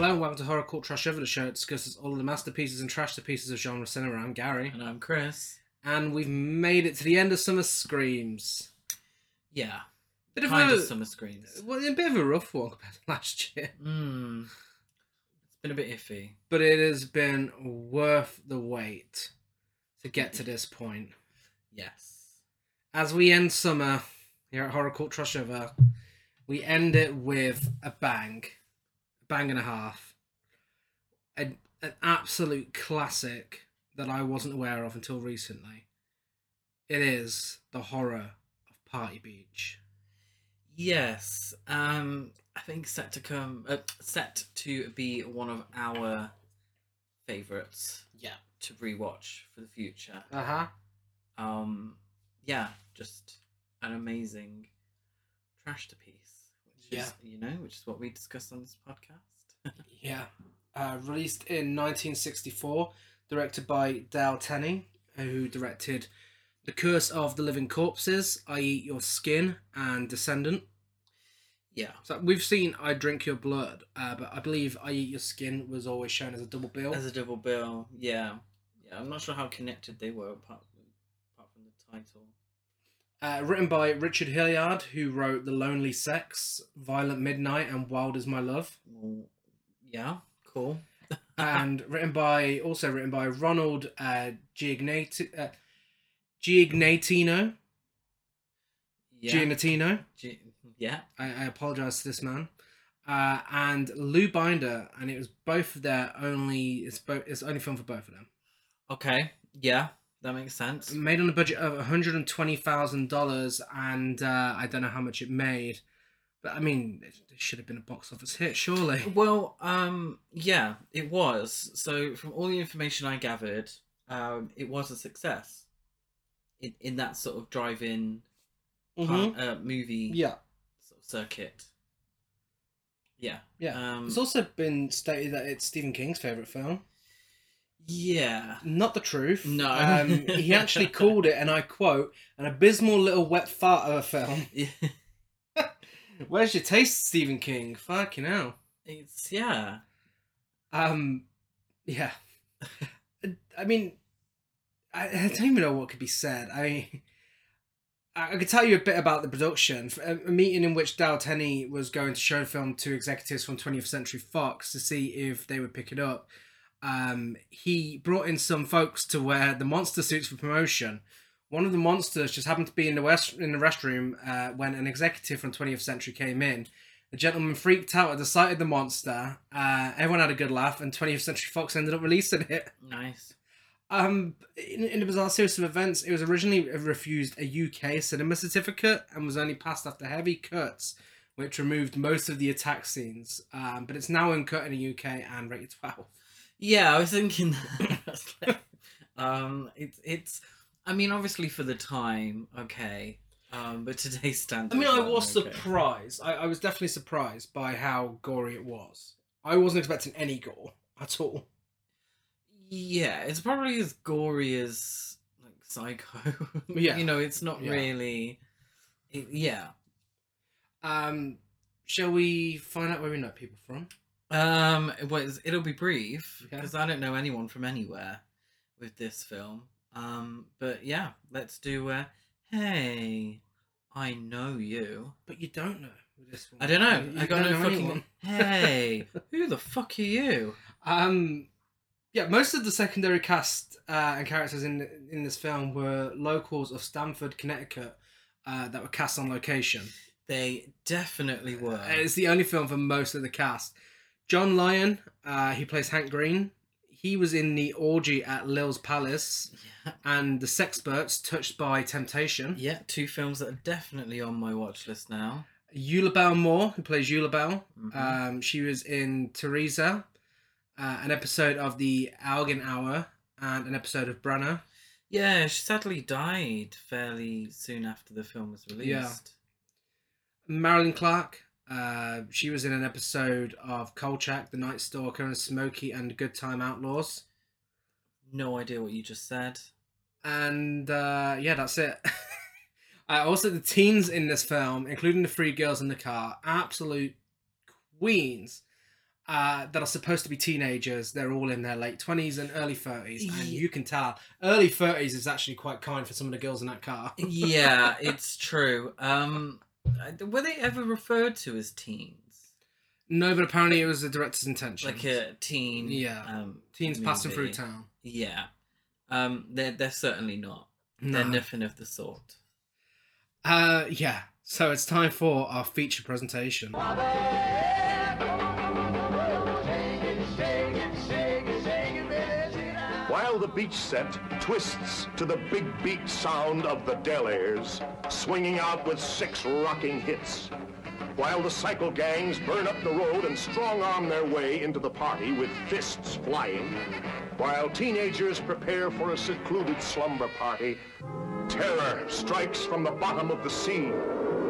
Hello and welcome to Horror Court Trash Over, the show that discusses all of the masterpieces and trash to pieces of genre cinema. I'm Gary. And I'm Chris. And we've made it to the end of Summer Screams. Yeah. Kind of Summer Screams. Well, a bit of a rough one compared to last year. It's been a bit iffy. But it has been worth the wait to get to this point. Yes. As we end summer here at Horror Court Trash Over, we end it with a bang. Bang and a half. An absolute classic that I wasn't aware of until recently. It is The Horror of Party Beach. Yes. I think set to be one of our favourites. Yeah. To rewatch for the future. Uh-huh. Yeah, just an amazing trash to piece. Yeah. Which is what we discussed on this podcast. Yeah. Released in 1964, directed by Dale Tenney, who directed The Curse of the Living Corpses, I Eat Your Skin, and Descendant. Yeah. So we've seen I Drink Your Blood, but I believe I Eat Your Skin was always shown as a double bill. As a double bill, yeah. Yeah, I'm not sure how connected they were apart from the title. Written by Richard Hilliard, who wrote The Lonely Sex, Violent Midnight, and Wild is My Love. Yeah, cool. And written by Ronald Gignatino. Yeah. Gignatino. Yeah. I apologise to this man. And Lou Binder, and it was both their only. It's only film for both of them. Okay. Yeah. That makes sense. Made on a budget of $120,000, and I don't know how much it made, but I mean, it should have been a box office hit, surely. Well, yeah, it was. So, from all the information I gathered, it was a success in that sort of drive-in movie, yeah, sort of circuit. Yeah, yeah. It's also been stated that it's Stephen King's favorite film. Yeah. Not the truth. No. He actually called it, and I quote, an abysmal little wet fart of a film. Yeah. Where's your taste, Stephen King? Fucking hell. It's, yeah. Yeah. I mean, I don't even know what could be said. I could tell you a bit about the production. A meeting in which Dale Tenney was going to show the film to executives from 20th Century Fox to see if they would pick it up. He brought in some folks to wear the monster suits for promotion. One of the monsters just happened to be in the restroom when an executive from 20th Century came in. The gentleman freaked out at the sight of the monster. Everyone had a good laugh, and 20th Century Fox ended up releasing it. Nice. In a bizarre series of events, it was originally refused a UK cinema certificate and was only passed after heavy cuts, which removed most of the attack scenes. But it's now uncut in the UK and rated 12. Yeah, I was thinking that. It's. I mean, obviously for the time, okay. But today's standards. I mean, I was surprised. I was definitely surprised by how gory it was. I wasn't expecting any gore at all. Yeah, it's probably as gory as like Psycho. Yeah, it's not really. Yeah. Shall we find out where we know people from? It'll be brief because I don't know anyone from anywhere with this film. But yeah, let's do. Hey, I know you, but you don't know this one. I don't know. I got no fucking. Hey, who the fuck are you? Yeah, most of the secondary cast and characters in this film were locals of Stamford, Connecticut, that were cast on location. They definitely were. It's the only film for most of the cast. John Lyon, he plays Hank Green. He was in the orgy at Lil's Palace and The Sexperts, Touched by Temptation. Yeah, two films that are definitely on my watch list now. Eulabelle Moore, who plays Eulabelle. Mm-hmm. She was in Teresa, an episode of The Algen Hour, and an episode of Branner. Yeah, she sadly died fairly soon after the film was released. Yeah. Marilyn Clark. She was in an episode of Kolchak, The Night Stalker, and Smokey and Good Time Outlaws. No idea what you just said. And, yeah, that's it. Also, the teens in this film, including the three girls in the car, absolute queens. that are supposed to be teenagers. They're all in their late 20s and early 30s. And you can tell early 30s is actually quite kind for some of the girls in that car. Yeah, it's true. Were they ever referred to as teens? No, but apparently it was the director's intention. Like a teen. Yeah. Teens movie. Passing through town. Yeah. They're certainly not. No. They're nothing of the sort. Yeah. So it's time for our feature presentation. While the beach set twists to the big beat sound of the Del Airs, swinging out with 6 rocking hits, while the cycle gangs burn up the road and strong-arm their way into the party with fists flying, while teenagers prepare for a secluded slumber party, terror strikes from the bottom of the sea,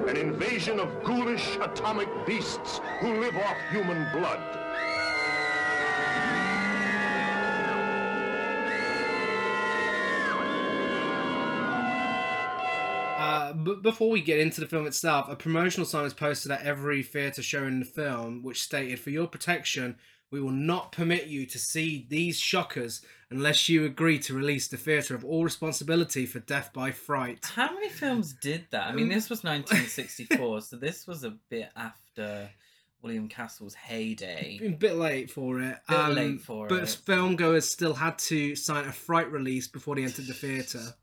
an invasion of ghoulish atomic beasts who live off human blood. But before we get into the film itself, a promotional sign was posted at every theatre showing the film, which stated, "For your protection, we will not permit you to see these shockers unless you agree to release the theatre of all responsibility for death by fright." How many films did that? I mean, this was 1964, so this was a bit after William Castle's heyday. A bit late for it. But filmgoers still had to sign a fright release before they entered the theatre.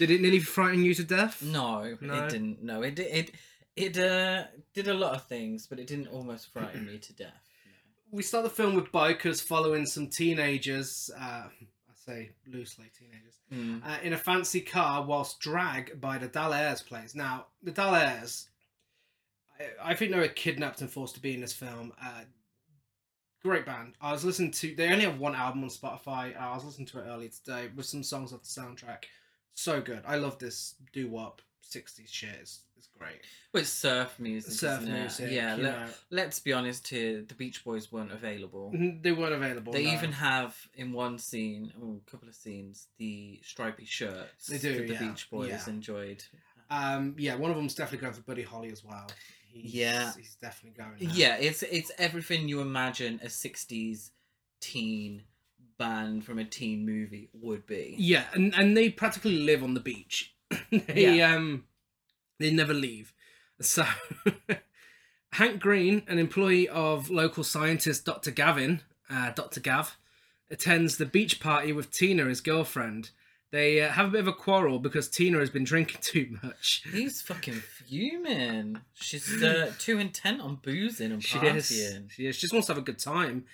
Did it nearly frighten you to death? No, it didn't. No, it did a lot of things, but it didn't almost frighten me to death. No. We start the film with bikers following some teenagers, I say loosely teenagers, in a fancy car whilst dragged by the Dallairs plays. Now, the Dallairs, I think they were kidnapped and forced to be in this film. Great band. I was listening to... They only have one album on Spotify. I was listening to it earlier today with some songs off the soundtrack. So good. I love this doo-wop 60s shit. It's great. Well, it's surf music. Yeah. Let's be honest here. The Beach Boys weren't available. They weren't available. They even have in one scene, a couple of scenes, the stripy shirts. They do. That the Beach Boys enjoyed. One of them's definitely going for Buddy Holly as well. He's definitely going. There. Yeah, it's everything you imagine a 60s teen band from a teen movie would be. Yeah, and they practically live on the beach. They never leave. So Hank Green, an employee of local scientist Dr. Gavin, Dr. Gav, attends the beach party with Tina, his girlfriend. They have a bit of a quarrel because Tina has been drinking too much. He's fucking fuming. She's too intent on boozing and partying. She is. She just wants to have a good time.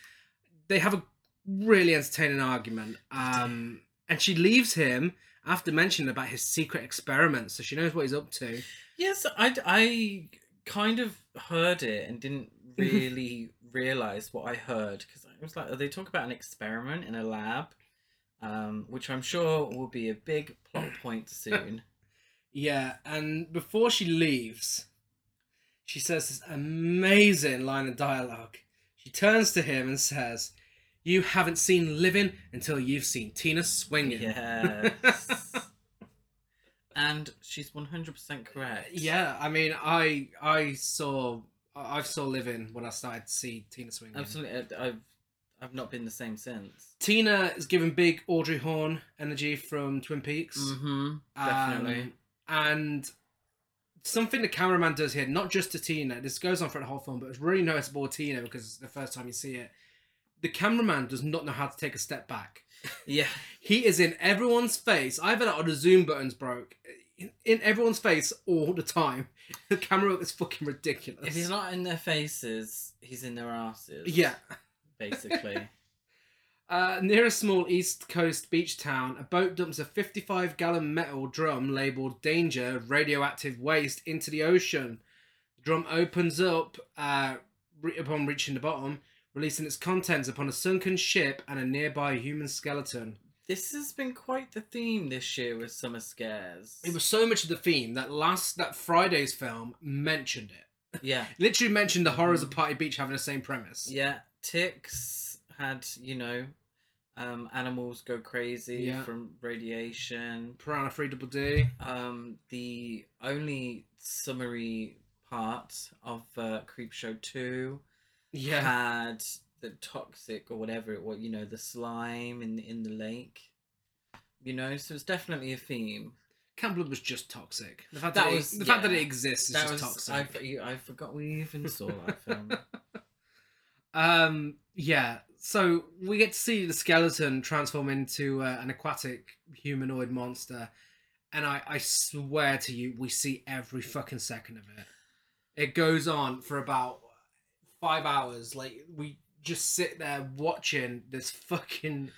They have a really entertaining argument. And she leaves him after mentioning about his secret experiments, so she knows what he's up to. Yes, I kind of heard it and didn't really realise what I heard, because I was like, they talk about an experiment in a lab, which I'm sure will be a big plot point soon. Yeah, and before she leaves, she says this amazing line of dialogue. She turns to him and says, "You haven't seen living until you've seen Tina swinging." Yes. And she's 100% correct. Yeah, I mean, I saw living when I started to see Tina swinging. Absolutely, I've not been the same since. Tina is giving big Audrey Horne energy from Twin Peaks. Mm-hmm, definitely. And something the cameraman does here, not just to Tina, this goes on for the whole film, but it's really noticeable to Tina because it's the first time you see it. The cameraman does not know how to take a step back. Yeah. He is in everyone's face. I've had it on the zoom buttons broke. In everyone's face all the time. The camera work is fucking ridiculous. If he's not in their faces, he's in their asses. Yeah. Basically. Near a small East Coast beach town, a boat dumps a 55-gallon metal drum labelled "Danger Radioactive Waste" into the ocean. The drum opens up upon reaching the bottom, releasing its contents upon a sunken ship and a nearby human skeleton. This has been quite the theme this year with Summer Scares. It was so much of the theme that that Friday's film mentioned it. Yeah. Literally mentioned the horrors of Party Beach having the same premise. Yeah. Ticks had, animals go crazy from radiation. Piranha 3DD. The only summary part of Creepshow 2 yeah. had the toxic or whatever it was, you know, the slime in the lake. You know, so it's definitely a theme. Camp Blood was just toxic. The fact that, fact that it exists is toxic. I forgot we even saw that film. Yeah, so we get to see the skeleton transform into an aquatic humanoid monster, and I swear to you, we see every fucking second of it. It goes on for about 5 hours. Like, we just sit there watching this fucking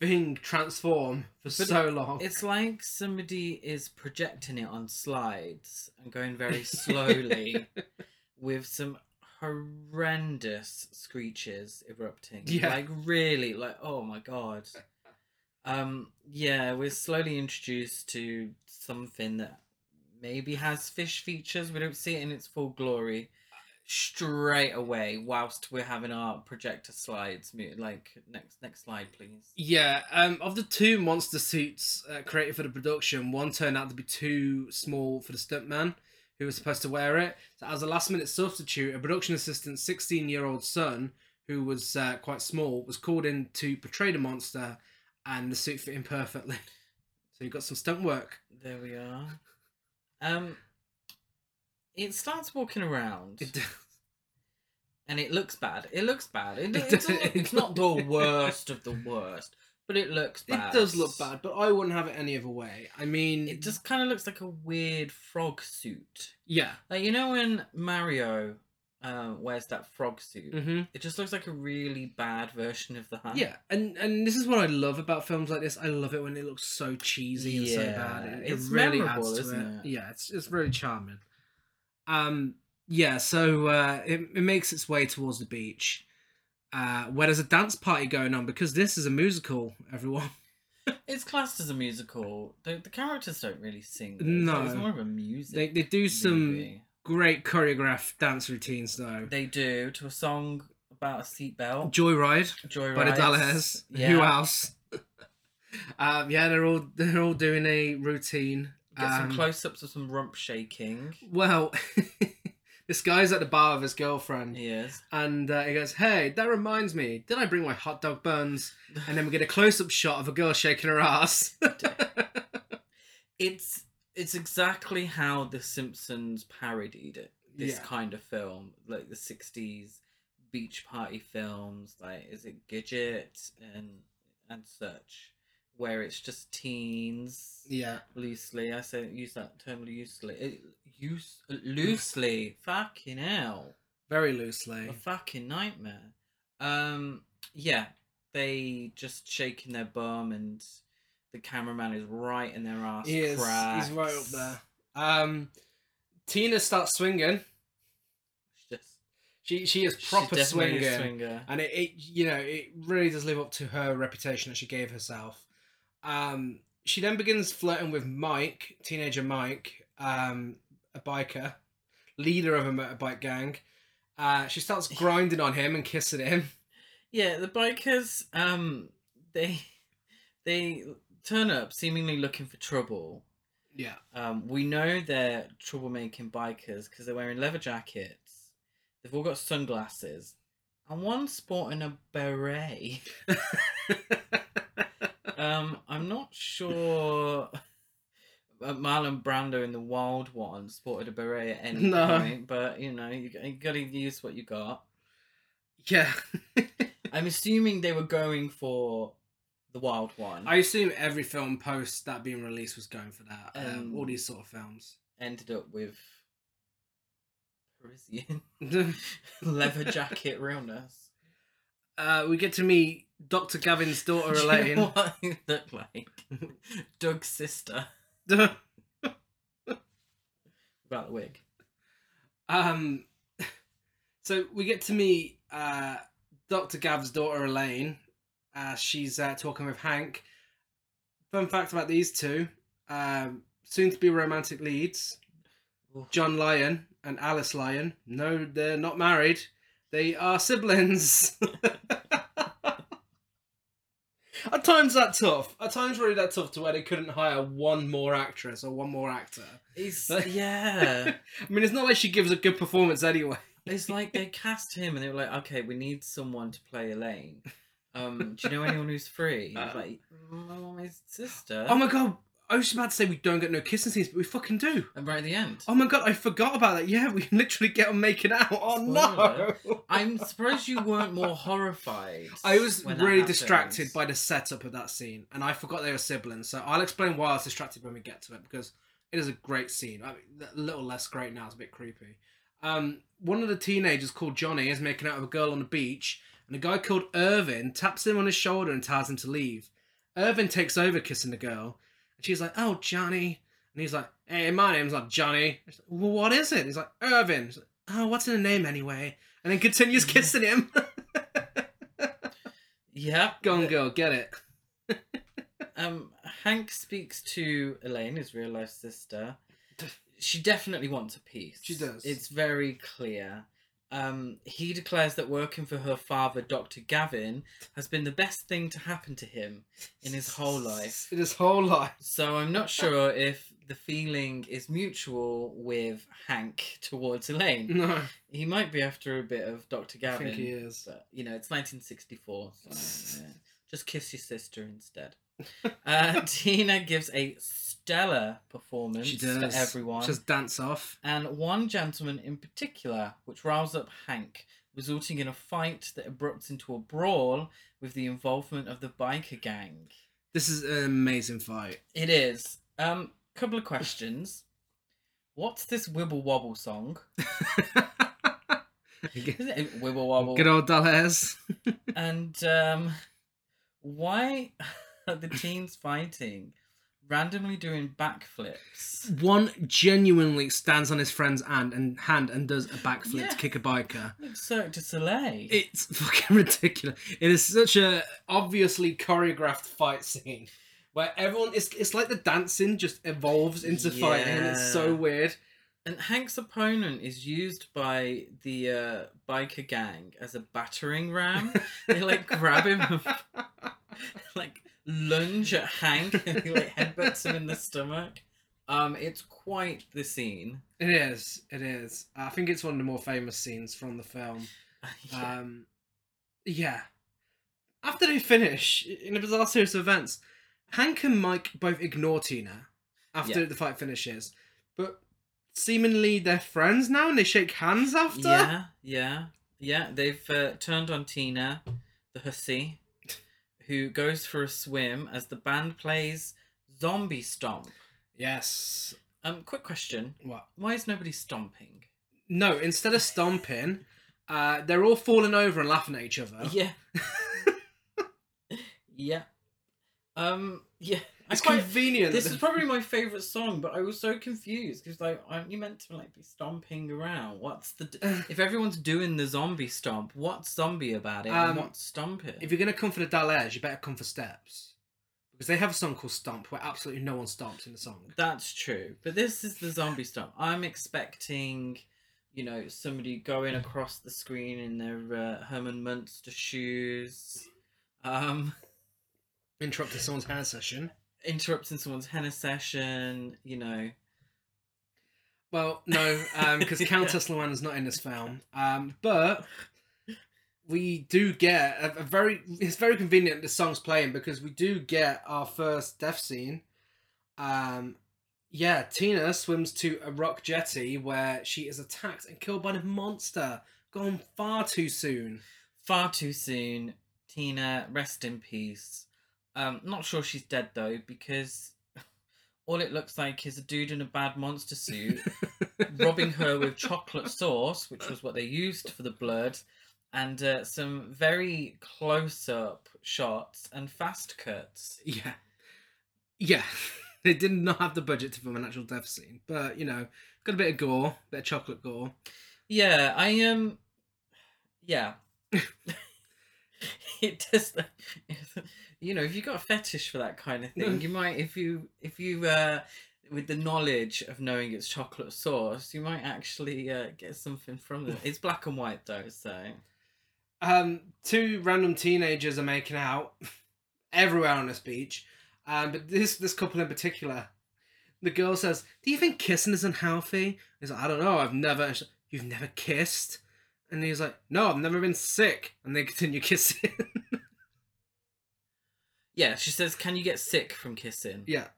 thing transform for so long. It's like somebody is projecting it on slides and going very slowly with some horrendous screeches erupting. Yeah. Like, really, like, oh my god. Yeah, we're slowly introduced to something that maybe has fish features. We don't see it in its full glory straight away whilst we're having our projector slides. Like, next slide, please. Yeah, of the two monster suits created for the production, one turned out to be too small for the stuntman who was supposed to wear it. So as a last-minute substitute, a production assistant's 16-year-old son, who was quite small, was called in to portray the monster, and the suit fit him perfectly. So you've got some stunt work. There we are. It starts walking around. It does. And it looks bad. It looks bad. It's not the worst of the worst. But it looks bad. It does look bad, but I wouldn't have it any other way. I mean... It just kind of looks like a weird frog suit. Yeah. Like, you know when Mario wears that frog suit? Mm-hmm. It just looks like a really bad version of that. Yeah, and this is what I love about films like this. I love it when it looks so cheesy and so bad. It's really memorable, isn't it? Yeah, it's really charming. Yeah, so it makes its way towards the beach. Where there's a dance party going on, because this is a musical, everyone. It's classed as a musical. The characters don't really sing. No. It's more of a music. They do movie. Some great choreographed dance routines, though. They do, to a song about a seatbelt. Joyride. By the Dallas. Yeah. Who else? Yeah, they're all doing a routine. Get some close-ups of some rump shaking. Well... This guy's at the bar with his girlfriend. Yes. And he goes, hey, that reminds me, did I bring my hot dog buns? And then we get a close-up shot of a girl shaking her ass. It's exactly how The Simpsons parodied it. This kind of film, like the 60s beach party films, like is it Gidget and such, where it's just teens. Yeah. Loosely. I say use that term loosely. Loosely. Fucking hell. Very loosely. A fucking nightmare. Yeah. They just shaking their bum and the cameraman is right in their ass. He is. He's right up there. Tina starts swinging. She is proper swinging. And it you know, it really does live up to her reputation that she gave herself. She then begins flirting with Mike, teenager Mike, a biker, leader of a motorbike gang. She starts grinding on him and kissing him. Yeah, the bikers, they turn up seemingly looking for trouble. Yeah. We know they're troublemaking bikers because they're wearing leather jackets. They've all got sunglasses. And one's sporting a beret. I'm not sure Marlon Brando in The Wild One sported a beret at any point, but, you know, you got to use what you got. Yeah. I'm assuming they were going for The Wild One. I assume every film post that being released was going for that. All these sort of films. Ended up with Parisian leather jacket realness. We get to meet Dr. Gavin's daughter, Elaine. Do you know what he looked like? Doug's sister. About the wig. So we get to meet Dr. Gav's daughter, Elaine. She's talking with Hank. Fun fact about these two. Soon-to-be romantic leads. John Lyon and Alice Lyon. No, they're not married. They are siblings. At times that's tough. At times really that tough to where they couldn't hire one more actress or one more actor. But, I mean, it's not like she gives a good performance anyway. It's like they cast him and they were like, okay, we need someone to play Elaine. Do you know anyone who's free? He's like, my sister. Oh my God. I was just about to say we don't get no kissing scenes, but we fucking do. And right at the end. Oh my God, I forgot about that. Yeah, we literally get on making out. Oh no! I'm surprised you weren't more horrified. I was really distracted by the setup of that scene, and I forgot they were siblings. So I'll explain why I was distracted when we get to it, because it is a great scene. I mean, a little less great now, it's a bit creepy. One of the teenagers called Johnny is making out with a girl on the beach, and a guy called Irvin taps him on his shoulder and tells him to leave. Irvin takes over kissing the girl. She's like, oh, Johnny. And he's like, hey, my name's not Johnny. She's like, well, what is it? And he's like, Irvin. She's like, oh, what's in the name anyway? And then continues kissing him. Yeah. Gone girl, get it. Hank speaks to Elaine, his real-life sister. She definitely wants a piece. She does. It's very clear. He declares that working for her father, Dr. Gavin, has been the best thing to happen to him in his whole life. So I'm not sure if the feeling is mutual with Hank towards Elaine. No. He might be after a bit of Dr. Gavin. I think he is. But, you know, it's 1964. So, yeah. Just kiss your sister instead. Tina gives a stellar performance for everyone. Just dance off. And one gentleman in particular, which roused up Hank, resulting in a fight that erupts into a brawl with the involvement of the biker gang. This is an amazing fight. It is. Couple of questions. What's this Wibble Wobble song? Is it Wibble Wobble? Good old dollars. And why... the teens fighting, randomly doing backflips. One genuinely stands on his friend's hand and does a backflip to kick a biker. Like Cirque du Soleil. It's fucking ridiculous. It is such a obviously choreographed fight scene where everyone it's like the dancing just evolves into fighting, and it's so weird. And Hank's opponent is used by the biker gang as a battering ram. They like grab him, like. Lunge at Hank and he like headbutts him in the stomach. It's quite the scene. It is. I think it's one of the more famous scenes from the film. After they finish, in a bizarre series of events, Hank and Mike both ignore Tina after the fight finishes, but seemingly they're friends now and they shake hands after. Yeah. They've turned on Tina, the hussy, who goes for a swim as the band plays Zombie Stomp. Yes. Quick question. What? Why is nobody stomping? No, instead of stomping, they're all falling over and laughing at each other. Yeah. It's convenient. This is probably my favourite song, but I was so confused because, like, aren't you meant to like be stomping around? What's the if everyone's doing the zombie stomp? What's zombie about it? And what's stomping? If you're gonna come for the Dallas, you better come for steps, because they have a song called Stomp where absolutely no one stomps in the song. That's true, but this is the zombie stomp. I'm expecting, you know, somebody going across the screen in their Herman Munster shoes, interrupting someone's hand session. You know. Well, no, because Countess Luan's not in this film. But we do get a very... It's very convenient the song's playing because we do get our first death scene. Tina swims to a rock jetty where she is attacked and killed by the monster. Gone far too soon. Tina, rest in peace. Not sure she's dead though, because all it looks like is a dude in a bad monster suit robbing her with chocolate sauce, which was what they used for the blood, and some very close-up shots and fast cuts. Yeah. They did not have the budget to film an actual death scene, but you know, got a bit of gore, a bit of chocolate gore. Yeah, It does. You know, if you've got a fetish for that kind of thing, you might, if you with the knowledge of knowing it's chocolate sauce, you might actually get something from it. It's black and white though, so. Two random teenagers are making out everywhere on this beach, but this couple in particular, the girl says, "Do you think kissing is unhealthy?" He's like, "I don't know. I've never." She's like, "You've never kissed?" And he's like, no, I've never been sick. And they continue kissing. Yeah, she says, can you get sick from kissing? Yeah.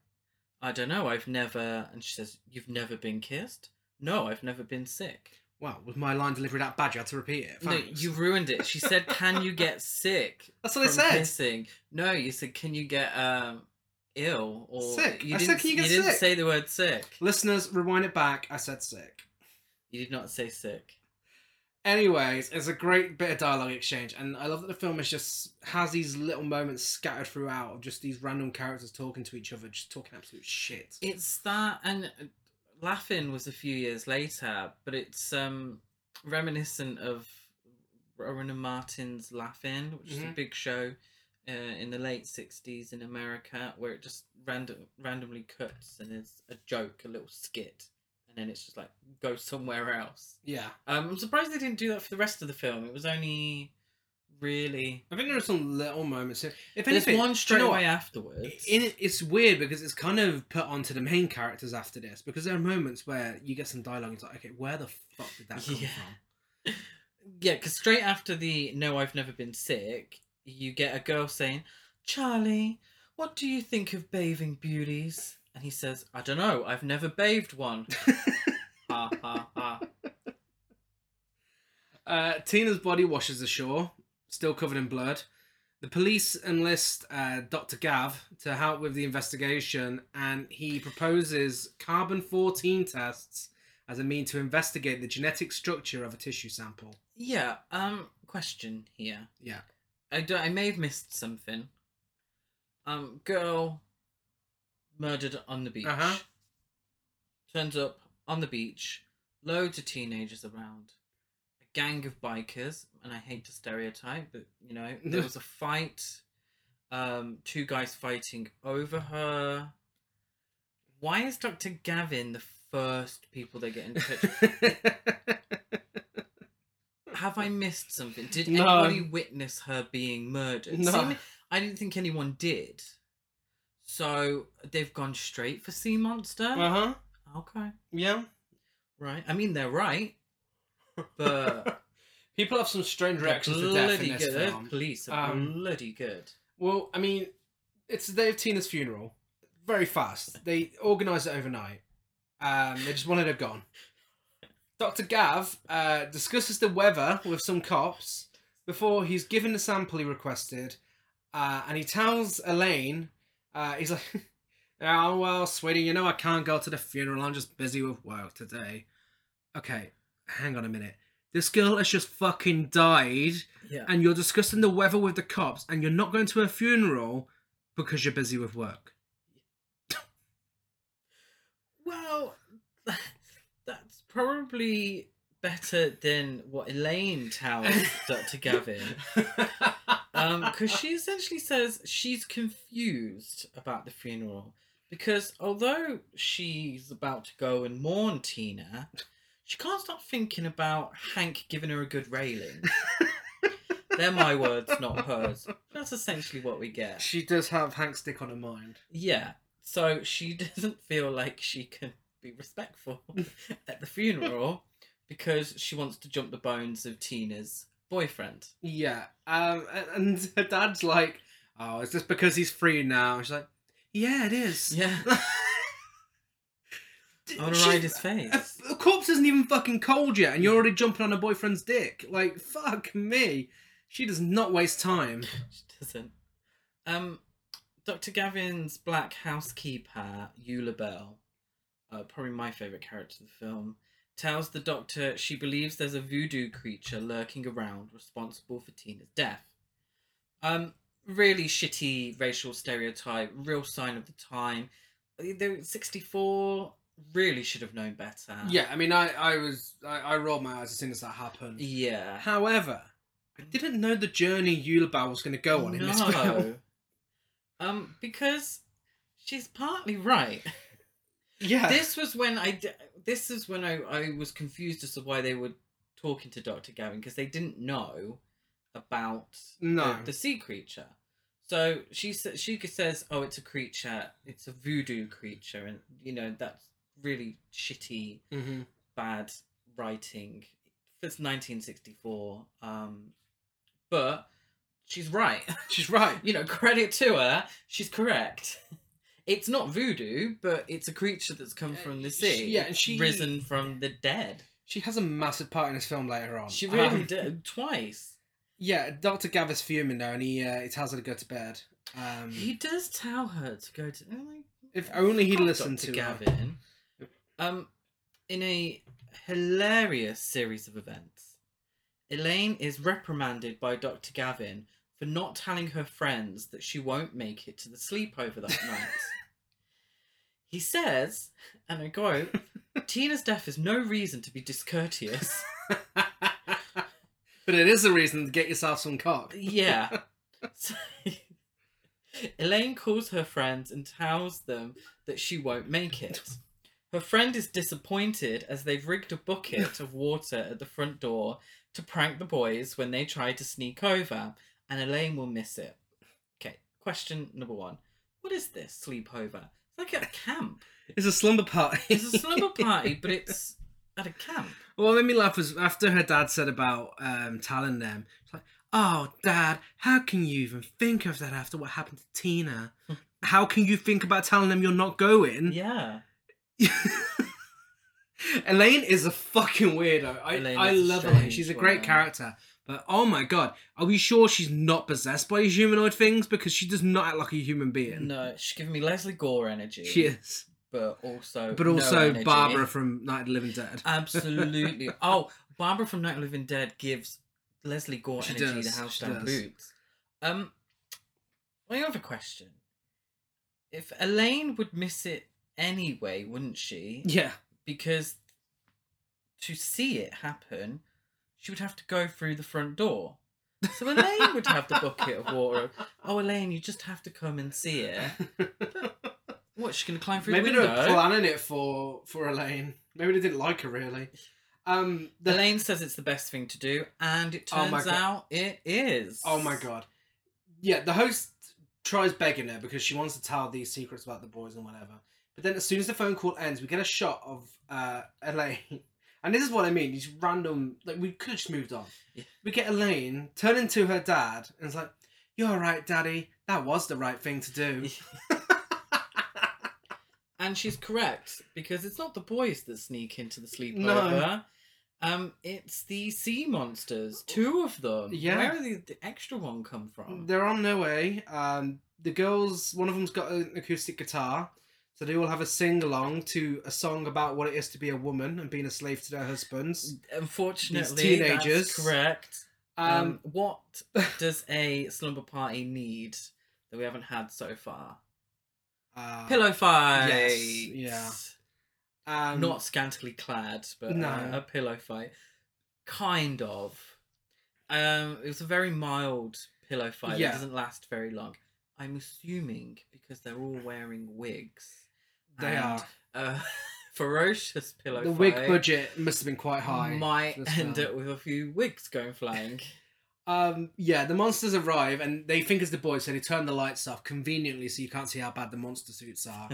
I don't know, I've never... And she says, you've never been kissed? No, I've never been sick. Wow, was my line delivery that bad? You had to repeat it. Thanks. No, you ruined it. She said, can you get sick? That's what I said. Kissing? No, you said, can you get... ill or sick. You didn't, I said, you didn't say the word sick. Listeners, rewind it back. I said sick. You did not say sick. Anyways, it's a great bit of dialogue exchange, and I love that the film is just has these little moments scattered throughout of just these random characters talking to each other, just talking absolute shit. It's that, and Laughing was a few years later, but it's reminiscent of Rowan and Martin's Laughing, which is a big show. In the late 60s in America, where it just randomly cuts and there's a joke, a little skit, and then it's just like, go somewhere else. Yeah. I'm surprised they didn't do that for the rest of the film. It was only really... I think there are some little moments here. If anything, there's one straight away afterwards. It's weird because it's kind of put onto the main characters after this, because there are moments where you get some dialogue and it's like, okay, where the fuck did that come from? Yeah, because straight after the, no, I've never been sick... You get a girl saying, Charlie, what do you think of bathing beauties? And he says, I don't know, I've never bathed one. Ha, ha, ha. Tina's body washes ashore, still covered in blood. The police enlist Dr. Gav to help with the investigation, and he proposes carbon-14 tests as a means to investigate the genetic structure of a tissue sample. Yeah, question here. Yeah. I may have missed something. Girl murdered on the beach. Turns up on the beach. Loads of teenagers around. A gang of bikers. And I hate to stereotype, but, you know, there was a fight. Two guys fighting over her. Why is Dr. Gavin the first people they get in touch with? Have I missed something? Did anybody witness her being murdered? No. I didn't think anyone did. So they've gone straight for Sea Monster? Uh-huh. Okay. Yeah. Right. I mean, they're right. But... People have some strange reactions to death in this film. The police are bloody good. Well, I mean, it's the day of Tina's funeral. Very fast. They organised it overnight. They just wanted her gone. Dr. Gav discusses the weather with some cops before he's given the sample he requested, and he tells Elaine, he's like, oh, well, sweetie, you know I can't go to the funeral. I'm just busy with work today. Okay, hang on a minute. This girl has just fucking died, and you're discussing the weather with the cops, and you're not going to her funeral because you're busy with work. Well... That's probably better than what Elaine tells Dr. Gavin. Because she essentially says she's confused about the funeral. Because although she's about to go and mourn Tina, she can't stop thinking about Hank giving her a good railing. They're my words, not hers. That's essentially what we get. She does have Hank's stick on her mind. Yeah. So she doesn't feel like she can be respectful at the funeral because she wants to jump the bones of Tina's boyfriend. Yeah. And her dad's like, oh, is this because he's free now? And she's like, yeah, it is. Yeah. I want to ride his face. The corpse isn't even fucking cold yet and you're already jumping on her boyfriend's dick. Like, fuck me. She does not waste time. She doesn't. Dr. Gavin's black housekeeper, Eula Bell, probably my favourite character in the film, tells the doctor she believes there's a voodoo creature lurking around responsible for Tina's death. Really shitty racial stereotype, real sign of the time. They're 64, really should have known better. Yeah, I mean, I rolled my eyes as soon as that happened. Yeah. However, I didn't know the journey Eula Bell was going to go on in this film. Because she's partly right. Yeah. This is when I was confused as to why they were talking to Dr. Gavin, because they didn't know about the sea creature. So she says, oh, it's a creature, it's a voodoo creature, and, you know, that's really shitty, bad writing it's 1964. But she's right. She's right. You know, credit to her. She's correct. It's not voodoo, but it's a creature that's come from the sea. Risen from the dead. She has a massive part in this film later on. She really did. Twice. Yeah, Dr. Gavin's fuming though, and he tells her to go to bed. He does tell her to go to... if only he'd listened to Gavin. Her. In a hilarious series of events, Elaine is reprimanded by Dr. Gavin for not telling her friends that she won't make it to the sleepover that night. He says, and I quote, "Tina's death is no reason to be discourteous." But it is a reason to get yourself some cock. Yeah. So, Elaine calls her friends and tells them that she won't make it. Her friend is disappointed as they've rigged a bucket of water at the front door to prank the boys when they try to sneak over, and Elaine will miss it. Okay, question number one. What is this sleepover? It's like at a camp. It's a slumber party. It's a slumber party, but it's at a camp. Well, what made me laugh was after her dad said about telling them, it's like, "Oh, Dad, how can you even think of that after what happened to Tina? How can you think about telling them you're not going?" Yeah. Elaine is a fucking weirdo. I love her. She's a great character. But oh my God, are we sure she's not possessed by these humanoid things? Because she does not act like a human being. No, she's giving me Leslie Gore energy. She is. But also no Barbara from Night of the Living Dead. Absolutely. Oh, Barbara from Night of the Living Dead gives... Leslie Gore she energy, does. The house she down does. Boots. My other question. If Elaine would miss it anyway, wouldn't she? Yeah. Because to see it happen, she would have to go through the front door. So Elaine would have the bucket of water. Oh, Elaine, you just have to come and see it. What, she's going to climb through the window? Maybe they were planning it for Elaine. Maybe they didn't like her, really. Elaine says it's the best thing to do, and it turns out it is. Oh my God. Yeah, the host tries begging her because she wants to tell these secrets about the boys and whatever. But then as soon as the phone call ends, we get a shot of Elaine. And this is what I mean, these random... like, we could have just moved on. Yeah. We get Elaine turning to her dad, and it's like, "You're right, Daddy. That was the right thing to do." And she's correct, because it's not the boys that sneak into the sleepover. No. It's the sea monsters. Two of them. Yeah. Where did the extra one come from? They're on their way. The girls, one of them's got an acoustic guitar, so they all have a sing-along to a song about what it is to be a woman and being a slave to their husbands. Unfortunately, these teenagers. That's correct. What does a slumber party need that we haven't had so far? Pillow fight. Yes. Yeah. Not scantily clad, but no. A pillow fight. Kind of. It was a very mild pillow fight. Yeah. It doesn't last very long. I'm assuming because they're all wearing wigs. They are. Ferocious pillow fight. The wig budget must have been quite high. Might end up with a few wigs going flying. The monsters arrive and they think it's the boys, so they turn the lights off conveniently so you can't see how bad the monster suits are.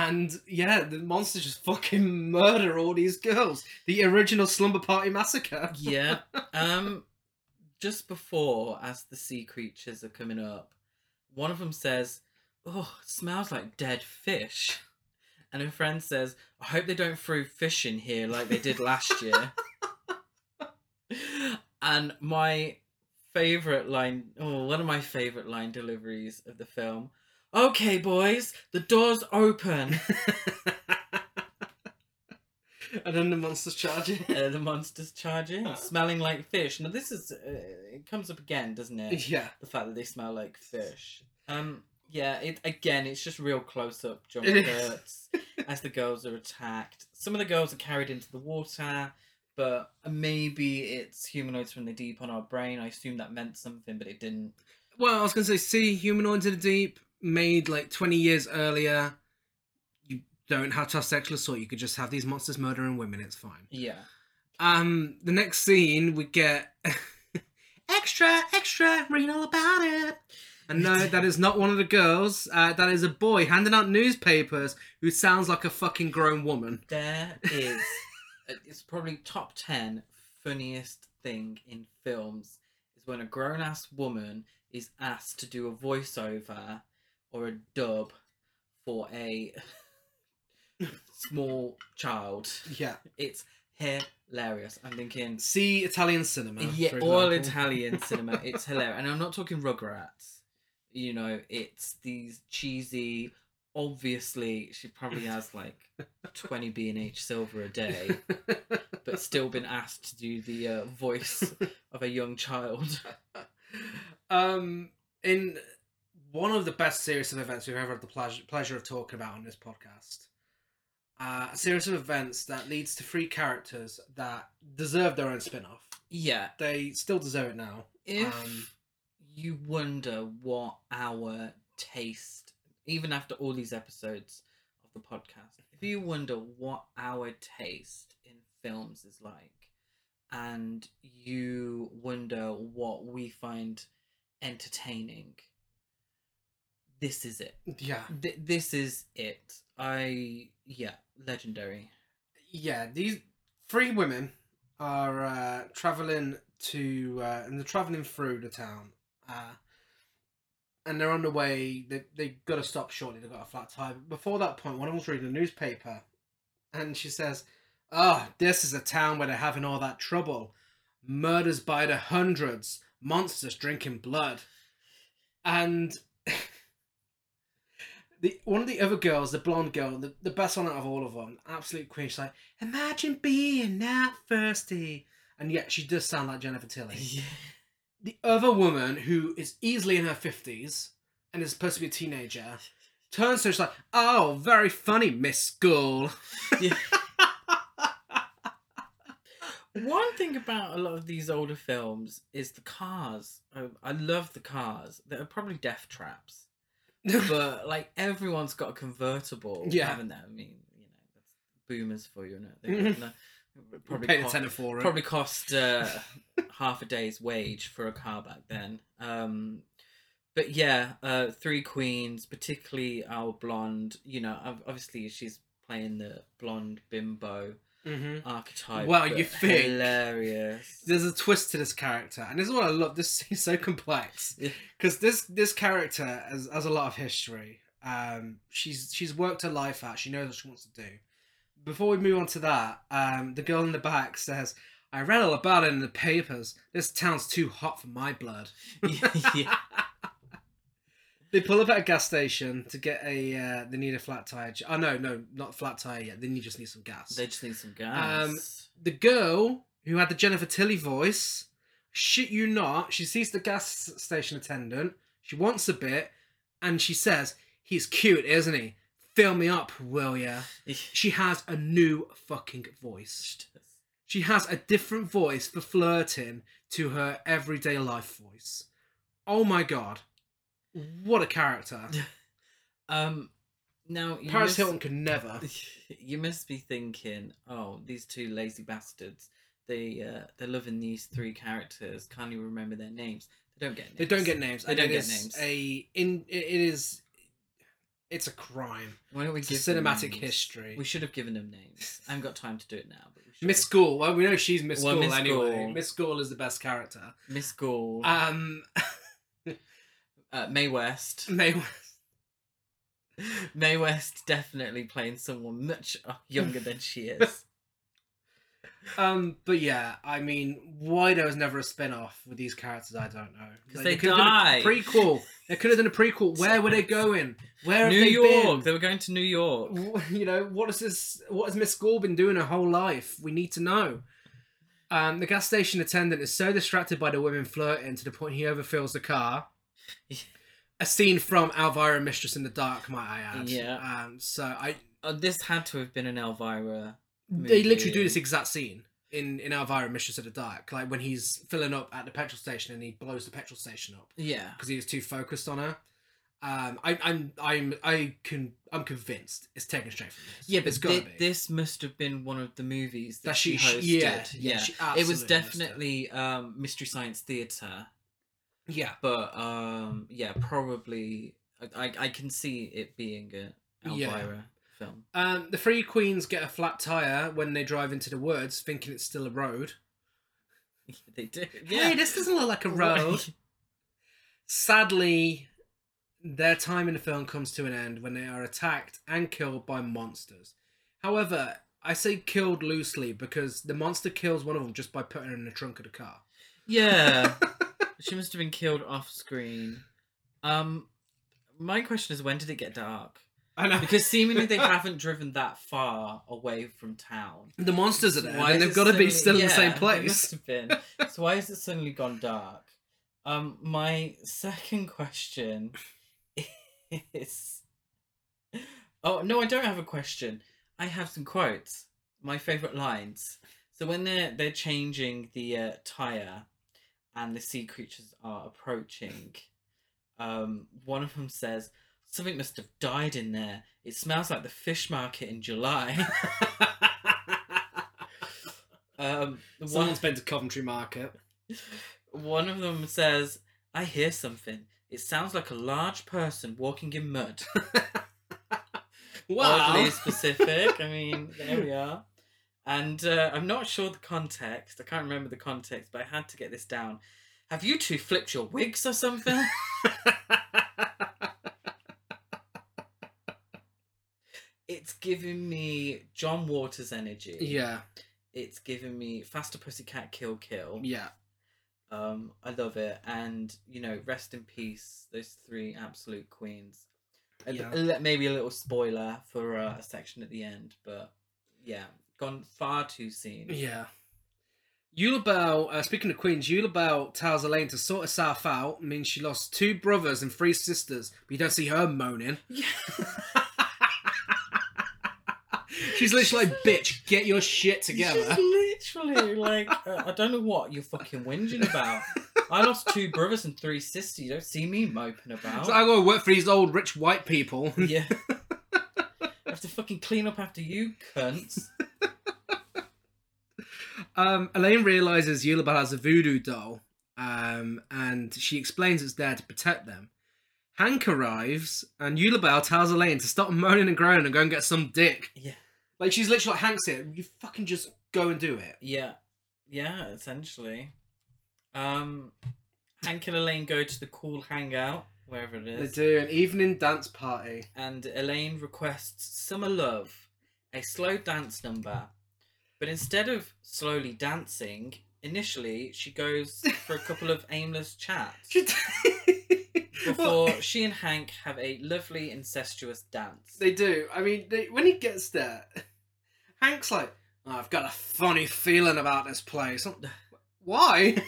The monsters just fucking murder all these girls. The original slumber party massacre. Yeah. Just before, as the sea creatures are coming up, one of them says, "Oh, it smells like dead fish." And her friend says, "I hope they don't throw fish in here like they did last year." And one of my favourite line deliveries of the film. "Okay, boys, the door's open." And then the monster's charging. Smelling like fish. Now this is, it comes up again, doesn't it? Yeah. The fact that they smell like fish. It's just real close-up jump cuts as the girls are attacked. Some of the girls are carried into the water. But maybe it's humanoids from the deep on our brain. I assume that meant something, but it didn't. Well, I was going to say, see humanoids in the deep made like 20 years earlier. You don't have to have sexual assault. You could just have these monsters murdering women. It's fine. Yeah. The next scene, we get extra, extra, read all about it. And no, that is not one of the girls. That is a boy handing out newspapers who sounds like a fucking grown woman. There is it's probably top 10 funniest thing in films is when a grown-ass woman is asked to do a voiceover or a dub for a small child. Yeah. It's hilarious. I'm thinking... See Italian cinema. Yeah, all Italian cinema. It's hilarious. And I'm not talking Rugrats. You know, it's these cheesy... Obviously, she probably has like 20 B&H silver a day, but still been asked to do the voice of a young child. In one of the best series of events we've ever had the pleasure of talking about on this podcast, a series of events that leads to three characters that deserve their own spin-off. Yeah. They still deserve it now. If you wonder what our taste, even after all these episodes of the podcast, if you wonder what our taste in films is like, and you wonder what we find entertaining, this is it. Yeah. This is it. Legendary. Yeah, these three women are traveling through the town. And they're on the way, they've got to stop shortly, they've got a flat tire. But before that point, one of them was reading the newspaper, and she says, this is a town where they're having all that trouble. Murders by the hundreds. Monsters drinking blood. And one of the other girls, the blonde girl, the best one out of all of them, absolute queen, she's like, imagine being that thirsty. And yet she does sound like Jennifer Tilly. Yeah. The other woman, who is easily in her 50s and is supposed to be a teenager, turns to her, she's like, very funny, Miss School. Yeah. One thing about a lot of these older films is the cars. I love the cars. They're probably death traps. But, everyone's got a convertible, haven't they? I mean, that's boomers for you, isn't it? Probably cost half a day's wage for a car back then. Three queens, particularly our blonde. Obviously she's playing the blonde bimbo archetype. Well, you think hilarious. There's a twist to this character, and this is what I love. This is so complex because this character has a lot of history. She's worked her life out. She knows what she wants to do. Before we move on to that, the girl in the back says, I read all about it in the papers. This town's too hot for my blood. Yeah. They pull up at a gas station to get they need a flat tire. No, not a flat tire yet. They just need some gas. The girl who had the Jennifer Tilly voice, shit you not, she sees the gas station attendant. She wants a bit, and she says, he's cute, isn't he? Fill me up, will ya? She has a new fucking voice. She has a different voice for flirting to her everyday life voice. Oh my god. What a character. Now Paris Hilton could never. You must be thinking, these two lazy bastards. They're loving these three characters. Can't even remember their names. They don't get names. It's a crime. Why don't we give cinematic history? We should have given them names. I haven't got time to do it now. But Miss School. Well, we know she's Miss School anyway. Miss School is the best character. Miss School. Mae West. Mae West definitely playing someone much younger than she is. But yeah, I mean, why there was never a spin-off with these characters, I don't know. Because they die. Prequel. They could have done a prequel. Where were they going? Where New have they York. Been? They were going to New York. What has Miss School been doing her whole life? We need to know. The gas station attendant is so distracted by the women flirting to the point he overfills the car. A scene from Elvira Mistress in the Dark, might I add. Yeah. This had to have been an Elvira... movie. They literally do this exact scene in Elvira Mistress of the Dark, like when he's filling up at the petrol station and he blows the petrol station up. Yeah, because he was too focused on her. I'm convinced it's taken straight from this. Yeah, but it's gotta be. This must have been one of the movies that she hosted. She it was definitely Mystery Science Theatre. Yeah, but probably I can see it being a Elvira. film. The three queens get a flat tire when they drive into the woods, thinking it's still a road. They do. Yeah. Hey, this doesn't look like a road. Sadly, their time in the film comes to an end when they are attacked and killed by monsters. However, I say killed loosely because the monster kills one of them just by putting her in the trunk of the car. Yeah. She must have been killed off screen. My question is, when did it get dark? I know. Because seemingly they haven't driven that far away from town. The monsters are there, and they've got to be still in the same place. They must have been. So why has it suddenly gone dark? My second question is... Oh, no, I don't have a question. I have some quotes. My favourite lines. So when they're changing the tyre and the sea creatures are approaching, one of them says... Something must have died in there. It smells like the fish market in July. Someone's been to Coventry Market. One of them says, I hear something. It sounds like a large person walking in mud. Wow. Oddly specific. I mean, there we are. And I'm not sure the context. I can't remember the context, but I had to get this down. Have you two flipped your wigs or something? It's giving me John Waters energy. Yeah. It's giving me Faster Pussycat Kill Kill. Yeah. I love it. And, you know, rest in peace, those three absolute queens. Yeah. Maybe a little spoiler for a section at the end, but yeah, gone far too soon. Yeah. Yulabelle, speaking of queens, Yulabelle tells Elaine to sort herself out, means she lost 2 brothers and 3 sisters, but you don't see her moaning. Yeah. She's literally like, bitch, get your shit together. She's literally like, I don't know what you're fucking whinging about. I lost 2 brothers and 3 sisters. You don't see me moping about. So I gotta work for these old rich white people. Yeah. I have to fucking clean up after you, cunts. Elaine realises Yulabelle has a voodoo doll, and she explains it's there to protect them. Hank arrives, and Yulabelle tells Elaine to stop moaning and groaning and go and get some dick. Yeah. Like, she's literally like, Hank's here. You fucking just go and do it. Yeah. Yeah, essentially. Hank and Elaine go to the cool hangout, wherever it is. They do an evening dance party. And Elaine requests Summer Love, a slow dance number. But instead of slowly dancing, initially, she goes for a couple of aimless chats. Before she and Hank have a lovely incestuous dance. They do. I mean, when he gets there, Hank's like, oh, I've got a funny feeling about this place. Why?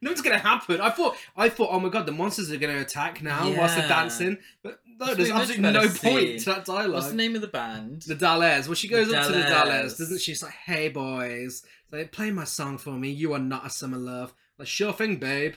Nothing's going to happen. I thought, oh my God, the monsters are going to attack now whilst they're dancing. But no, there's absolutely no point to that dialogue. What's the name of the band? The Dalles. Well, she goes up to the Dalles, doesn't she? She's like, hey, boys, like, play my song for me. You are not a summer love. Like, sure thing, babe.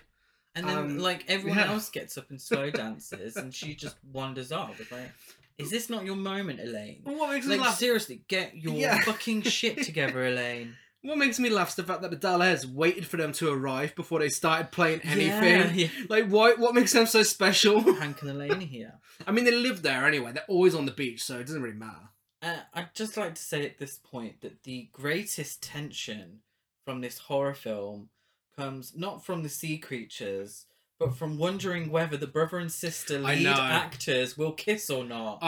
And then, everyone else gets up and slow dances, and she just wanders off. It's like, is this not your moment, Elaine? Well, what makes me laugh? Seriously, get your fucking shit together, Elaine. What makes me laugh is the fact that the Dalles waited for them to arrive before they started playing anything. Yeah. Like, why? What makes them so special? Hank and Elaine here. I mean, they live there anyway. They're always on the beach, so it doesn't really matter. I'd just like to say at this point that the greatest tension from this horror film comes not from the sea creatures, but from wondering whether the brother and sister lead actors will kiss or not.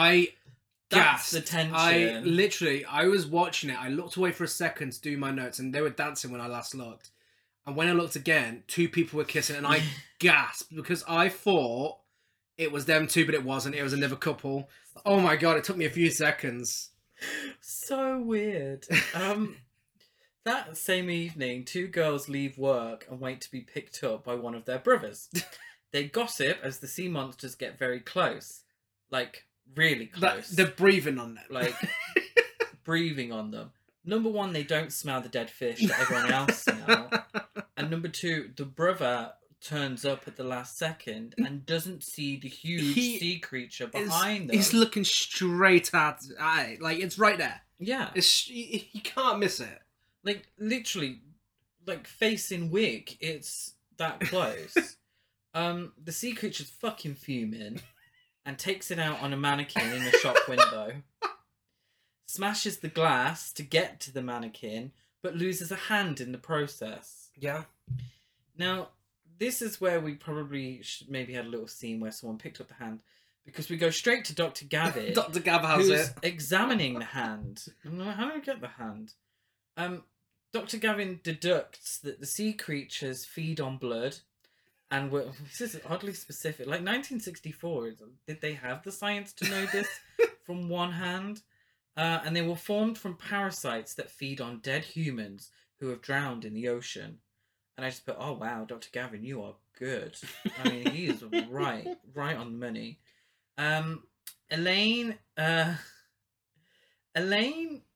That's the tension. I was watching it. I looked away for a second to do my notes, and they were dancing when I last looked. And when I looked again, 2 people were kissing, and I gasped because I thought it was them 2, but it wasn't. It was another couple. Oh my God! It took me a few seconds. So weird. That same evening, 2 girls leave work and wait to be picked up by one of their brothers. They gossip as the sea monsters get very close. Like, really close. They're breathing on them. Like, breathing on them. Number 1, they don't smell the dead fish that everyone else smells. And number 2, the brother turns up at the last second and doesn't see the huge sea creature behind them. He's looking straight at it. Like, it's right there. Yeah. You can't miss it. Like, literally, like, face in wig, it's that close. The sea creature's fucking fuming and takes it out on a mannequin in the shop window. smashes the glass to get to the mannequin, but loses a hand in the process. Yeah. Now, this is where we probably should maybe had a little scene where someone picked up the hand, because we go straight to Dr. Gavin. Dr. Gavin has who's it. Examining the hand. I'm like, how do I get the hand? Dr. Gavin deducts that the sea creatures feed on blood. And this is oddly specific. Like 1964, did they have the science to know this from one hand? And they were formed from parasites that feed on dead humans who have drowned in the ocean. And I just put, oh wow, Dr. Gavin, you are good. I mean, he is right on the money. Elaine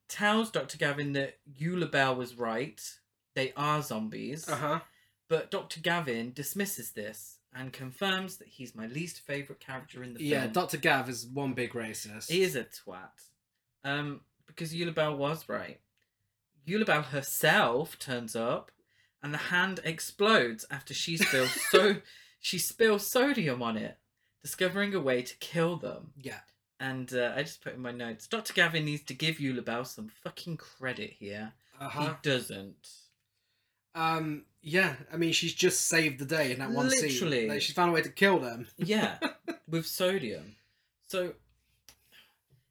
tells Dr. Gavin that Eulabelle was right. They are zombies. Uh-huh. But Dr. Gavin dismisses this and confirms that he's my least favourite character in the film. Yeah, Dr. Gav is one big racist. He is a twat. Because Eulabelle was right. Eulabelle herself turns up and the hand explodes after she spills sodium on it, discovering a way to kill them. Yeah. And I just put in my notes, Dr. Gavin needs to give Eulabelle some fucking credit here. Uh-huh. He doesn't. Yeah, I mean, she's just saved the day in that one scene. Literally. Like, she's found a way to kill them. Yeah, with sodium. So,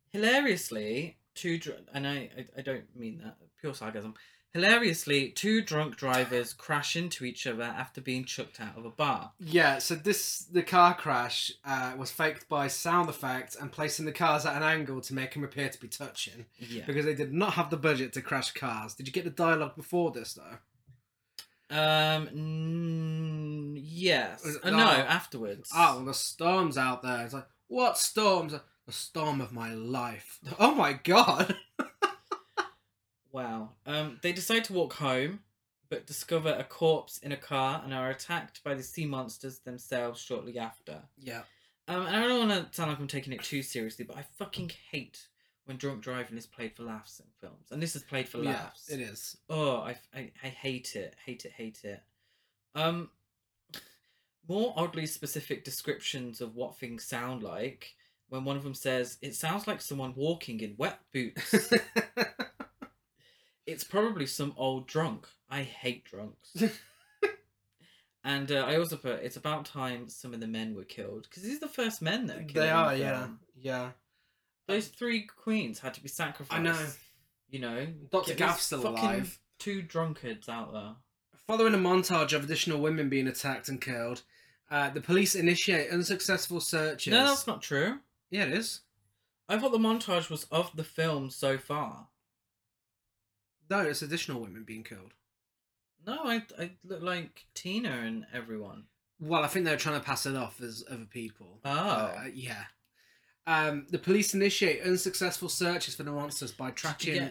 hilariously, I don't mean that, pure sarcasm. Hilariously, two drunk drivers crash into each other after being chucked out of a bar. Yeah, so the car crash was faked by sound effects and placing the cars at an angle to make them appear to be touching. Yeah. Because they did not have the budget to crash cars. Did you get the dialogue before this, though? Yes. No, afterwards. Oh, the storm's out there. It's like, what storms? The storm of my life. Oh my god. Wow. They decide to walk home, but discover a corpse in a car and are attacked by the sea monsters themselves shortly after. Yeah. And I don't want to sound like I'm taking it too seriously, but I fucking hate when drunk driving is played for laughs in films. And this is played for laughs. Yeah, it is. Oh, I hate it. More oddly specific descriptions of what things sound like, when one of them says, it sounds like someone walking in wet boots. It's probably some old drunk. I hate drunks. And I also put, it's about time some of the men were killed. Because these are the first men that are killed. They are, yeah. Yeah. Those three queens had to be sacrificed. I know. You know. Dr. Gaff's still alive. Two drunkards out there. Following a montage of additional women being attacked and killed, the police initiate unsuccessful searches. No, that's not true. Yeah, it is. I thought the montage was of the film so far. No, it's additional women being killed. No, I look like Tina and everyone. Well, I think they were trying to pass it off as other people. Oh. Yeah. The police initiate unsuccessful searches for the monsters by tracking... Did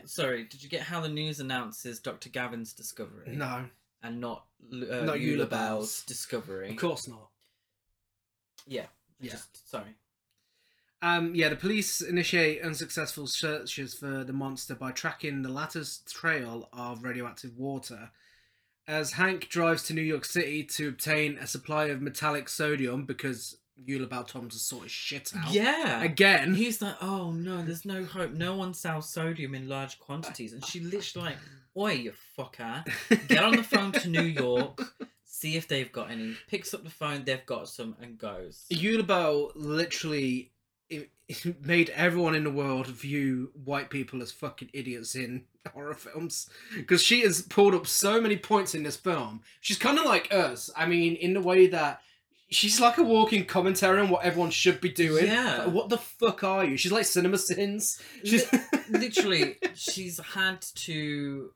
you get how the news announces Dr. Gavin's discovery? No. And not Eulabelle's discovery? Of course not. Yeah. The police initiate unsuccessful searches for the monster by tracking the latter's trail of radioactive water. As Hank drives to New York City to obtain a supply of metallic sodium because... Eulabelle Tom's a sort of shit out. Yeah. Again. He's like, oh no, there's no hope. No one sells sodium in large quantities. And she literally like, oi, you fucker. Get on the phone to New York. See if they've got any. Picks up the phone, they've got some, and goes. Eulabelle literally made everyone in the world view white people as fucking idiots in horror films. Because she has pulled up so many points in this film. She's kind of like us. I mean, in the way that she's like a walking commentary on what everyone should be doing. Yeah. Like, what the fuck are you? She's like CinemaSins. She's... Literally, she's had to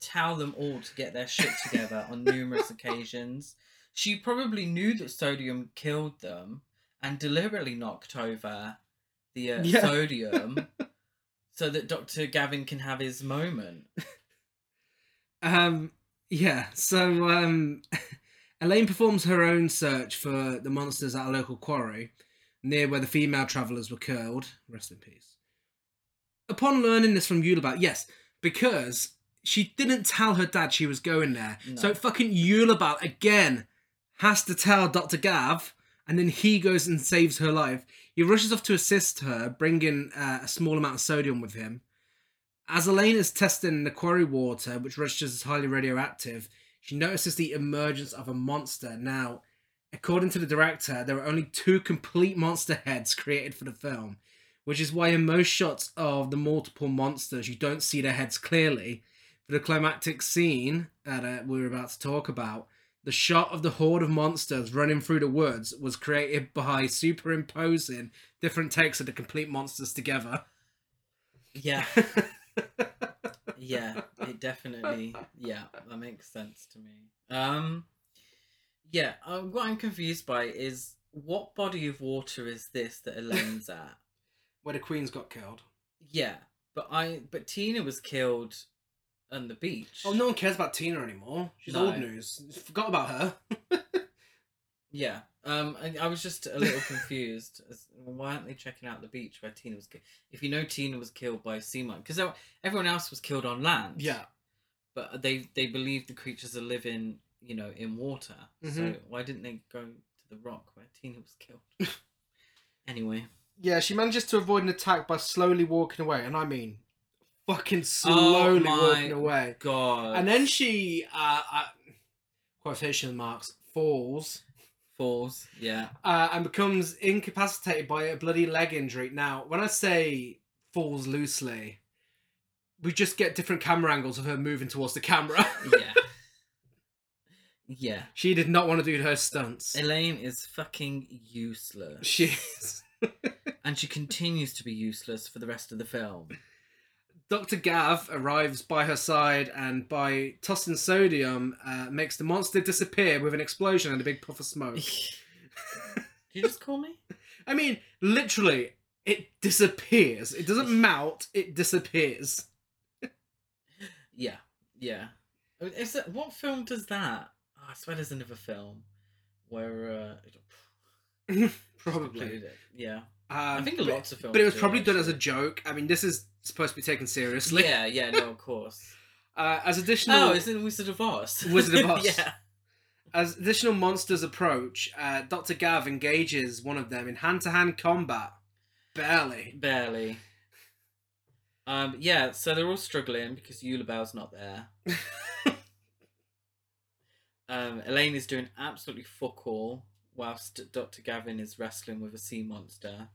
tell them all to get their shit together on numerous occasions. She probably knew that sodium killed them and deliberately knocked over the sodium so that Dr. Gavin can have his moment. Elaine performs her own search for the monsters at a local quarry, near where the female travellers were killed. Rest in peace. Upon learning this from Eulabelle, yes, because she didn't tell her dad she was going there. No. So fucking Eulabelle, again, has to tell Dr. Gav, and then he goes and saves her life. He rushes off to assist her, bringing a small amount of sodium with him. As Elaine is testing the quarry water, which registers as highly radioactive, she notices the emergence of a monster. Now, according to the director, there are only two complete monster heads created for the film, which is why in most shots of the multiple monsters, you don't see their heads clearly. For the climactic scene that we were about to talk about, the shot of the horde of monsters running through the woods was created by superimposing different takes of the complete monsters together. Yeah. Yeah, it definitely, yeah, that makes sense to me. Yeah, what I'm confused by is, what body of water is this that Elaine's at? Where the Queens got killed. Yeah, but Tina was killed on the beach. Oh, no one cares about Tina anymore. She's old news. Forgot about her. Yeah, I was just a little confused. Why aren't they checking out the beach where Tina was killed? If you know Tina was killed by a sea mine, because everyone else was killed on land. Yeah, but they believe the creatures are living, you know, in water. Mm-hmm. So why didn't they go to the rock where Tina was killed? Anyway. Yeah, she manages to avoid an attack by slowly walking away, and I mean, fucking slowly walking away. God. And then she, quotation marks, falls, yeah, and becomes incapacitated by a bloody leg injury. Now, when I say falls loosely, we just get different camera angles of her moving towards the camera. Yeah. Yeah. She did not want to do her stunts. Elaine is fucking useless. She is. And she continues to be useless for the rest of the film. Dr. Gav arrives by her side and by tossing sodium makes the monster disappear with an explosion and a big puff of smoke. Did you just call me? I mean, literally, it disappears. It doesn't melt, it disappears. Yeah, yeah. Is that, what film does that? Oh, I swear there's another film where... Probably. Yeah. I think lots of films. But it was probably done as a joke. I mean, this is supposed to be taken seriously. Yeah, yeah, no, of course. As additional... Oh, it's in Wizard of Oz. Wizard of Oz. Yeah. As additional monsters approach, Dr. Gav engages one of them in hand-to-hand combat. Barely. Yeah, so they're all struggling because Eulabel's not there. Elaine is doing absolutely fuck all whilst Dr. Gavin is wrestling with a sea monster.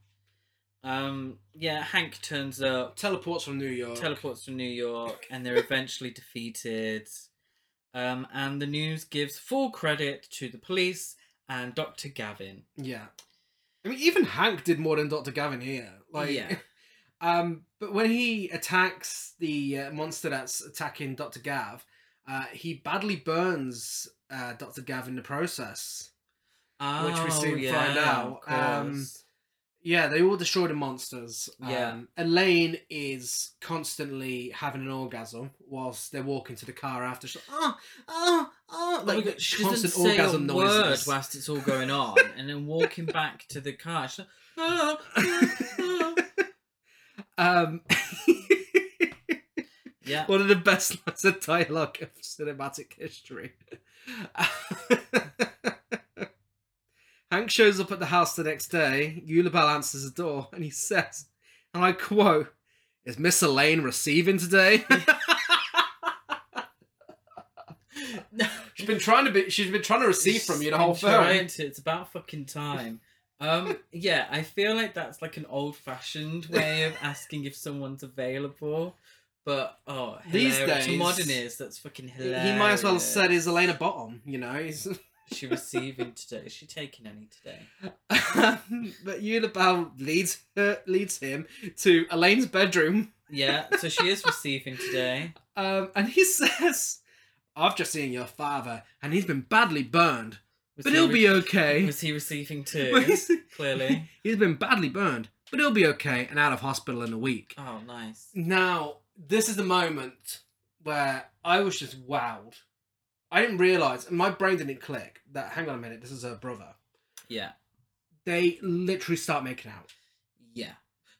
Yeah, Hank turns up. Teleports from New York, and they're eventually defeated. And the news gives full credit to the police and Dr. Gavin. Yeah. I mean, even Hank did more than Dr. Gavin here. Like, yeah. But when he attacks the monster that's attacking Dr. Gav, he badly burns Dr. Gav in the process. Oh, which we soon find out. Yeah, they all destroy the monsters. Yeah. Elaine is constantly having an orgasm whilst they're walking to the car after. She's like, like she constant doesn't orgasm say a word whilst it's all going on, and then walking back to the car. She's like, yeah. One of the best lines of dialogue of cinematic history. Hank shows up at the house the next day. Eulabel answers the door and he says, and I quote, "Is Miss Elaine receiving today?" She's been trying to receive from you the whole film. It's about fucking time. Yeah, I feel like that's like an old-fashioned way of asking if someone's available. But, oh, hilarious. These days, to modern ears, that's fucking hilarious. He might as well have said, "Is Elaine a bottom?" You know, he's... Is she receiving today? Is she taking any today? But Eulabel leads him to Elaine's bedroom. Yeah, so she is receiving today. And he says, "I've just seen your father, and he's been badly burned, but he'll be okay." Was he receiving too? Clearly. "He's been badly burned, but he'll be okay and out of hospital in a week." Oh, nice. Now, this is the moment where I was just wowed. I didn't realise, and my brain didn't click, that, hang on a minute, this is her brother. Yeah. They literally start making out. Yeah.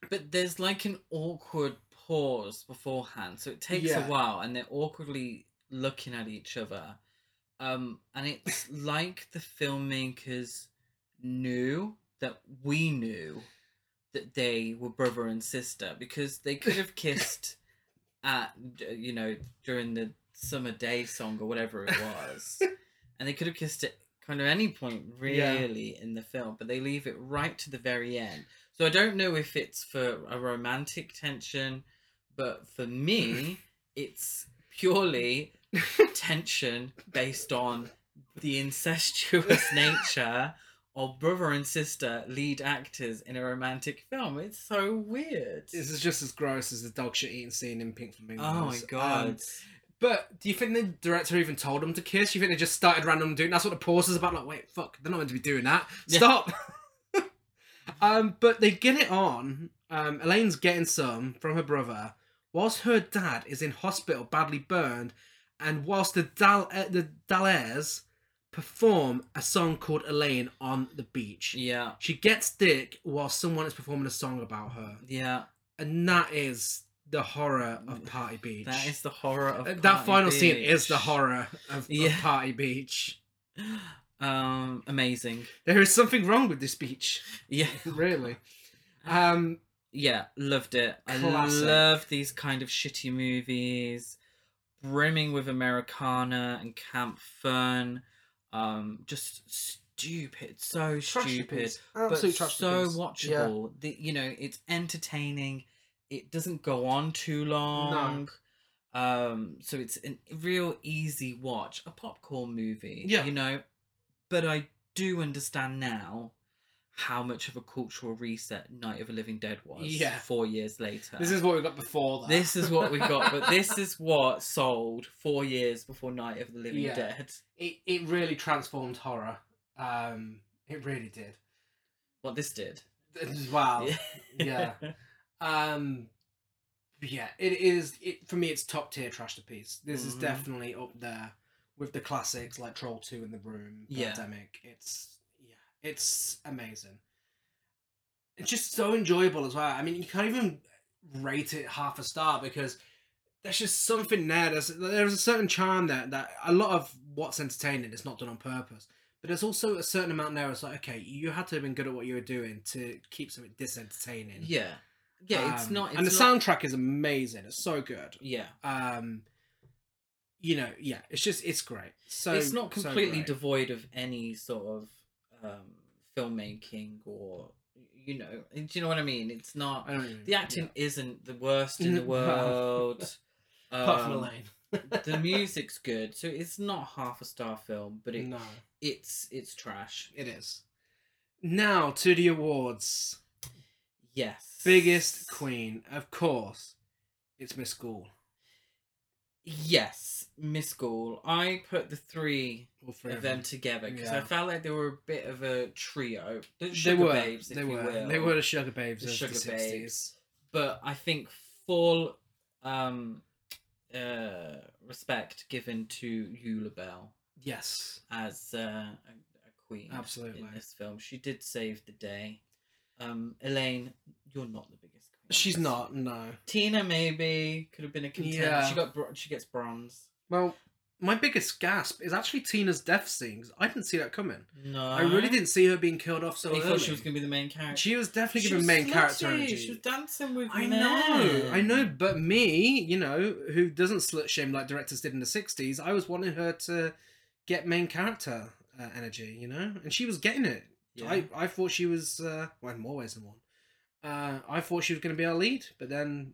But there's like an awkward pause beforehand, so it takes a while, and they're awkwardly looking at each other. And it's like the filmmakers knew that we knew that they were brother and sister, because they could have kissed... at, you know, during the Summer Day song or whatever it was. And they could have kissed at kind of any point, really, in the film, but they leave it right to the very end. So I don't know if it's for a romantic tension, but for me, it's purely tension based on the incestuous nature of brother and sister lead actors in a romantic film. It's so weird. This is just as gross as the dog shit eating scene in Pink Flamingos. Oh my God. But do you think the director even told them to kiss? Do you think they just started randomly doing? That's what the pause is about. Like, wait, fuck, they're not meant to be doing that. Stop. Yeah. But they get it on. Elaine's getting some from her brother, whilst her dad is in hospital, badly burned, and whilst the Dallaires perform a song called Elaine on the beach. Yeah. She gets dick while someone is performing a song about her. Yeah. And that is the horror of Party Beach. That is the horror of Party Beach. That final scene is the horror of Party Beach. Amazing. There is something wrong with this beach. Yeah. Really. Yeah, loved it. Classic. I love these kind of shitty movies, brimming with Americana and camp fun. Just stupid, so stupid, but so watchable. Yeah. You know, it's entertaining. It doesn't go on too long. No. So it's a real easy watch, a popcorn movie. Yeah. You know, but I do understand now how much of a cultural reset Night of the Living Dead was 4 years later. This is what we got before that. This is what we got, but this is what sold 4 years before Night of the Living Dead. It really transformed horror. It really did. What this did. Wow. Yeah. It is, for me, it's top tier trash to piece. This is definitely up there with the classics like Troll 2 and The Room, Pandemic. It's amazing. It's just so enjoyable as well. I mean, you can't even rate it half a star because there's just something there. There's a certain charm there that a lot of what's entertaining is not done on purpose. But there's also a certain amount there. It's like, okay, you had to have been good at what you were doing to keep something disentertaining. Yeah. Yeah, it's not... It's and the soundtrack is amazing. It's so good. Yeah. It's just... It's great. So it's not completely devoid of any sort of filmmaking or do you know what I mean? It's not the acting isn't the worst in the world. Apart from Elaine. The music's good, so it's not half a star film, but it's trash. It is. Now to the awards. Yes. Biggest queen, of course. It's Miss School. Yes, Miss School. I put the three of them together because I felt like they were a bit of a trio. They were the sugar babes of the 60s. But I think full respect given to Eula Bell. Yes, as a queen. Absolutely. In this film, she did save the day. Elaine, you're not the biggest queen. She's not, no. Tina maybe could have been a contender. Yeah. She gets bronze. Well, my biggest gasp is actually Tina's death scene. I didn't see that coming. No, I really didn't see her being killed off so early. I thought she was going to be the main character. She was definitely going to be the main character energy. She was dancing with men. I know. But me, who doesn't slut shame like directors did in the 60s, I was wanting her to get main character energy, and she was getting it. Yeah. I thought she was, in more ways than one. I thought she was going to be our lead, but then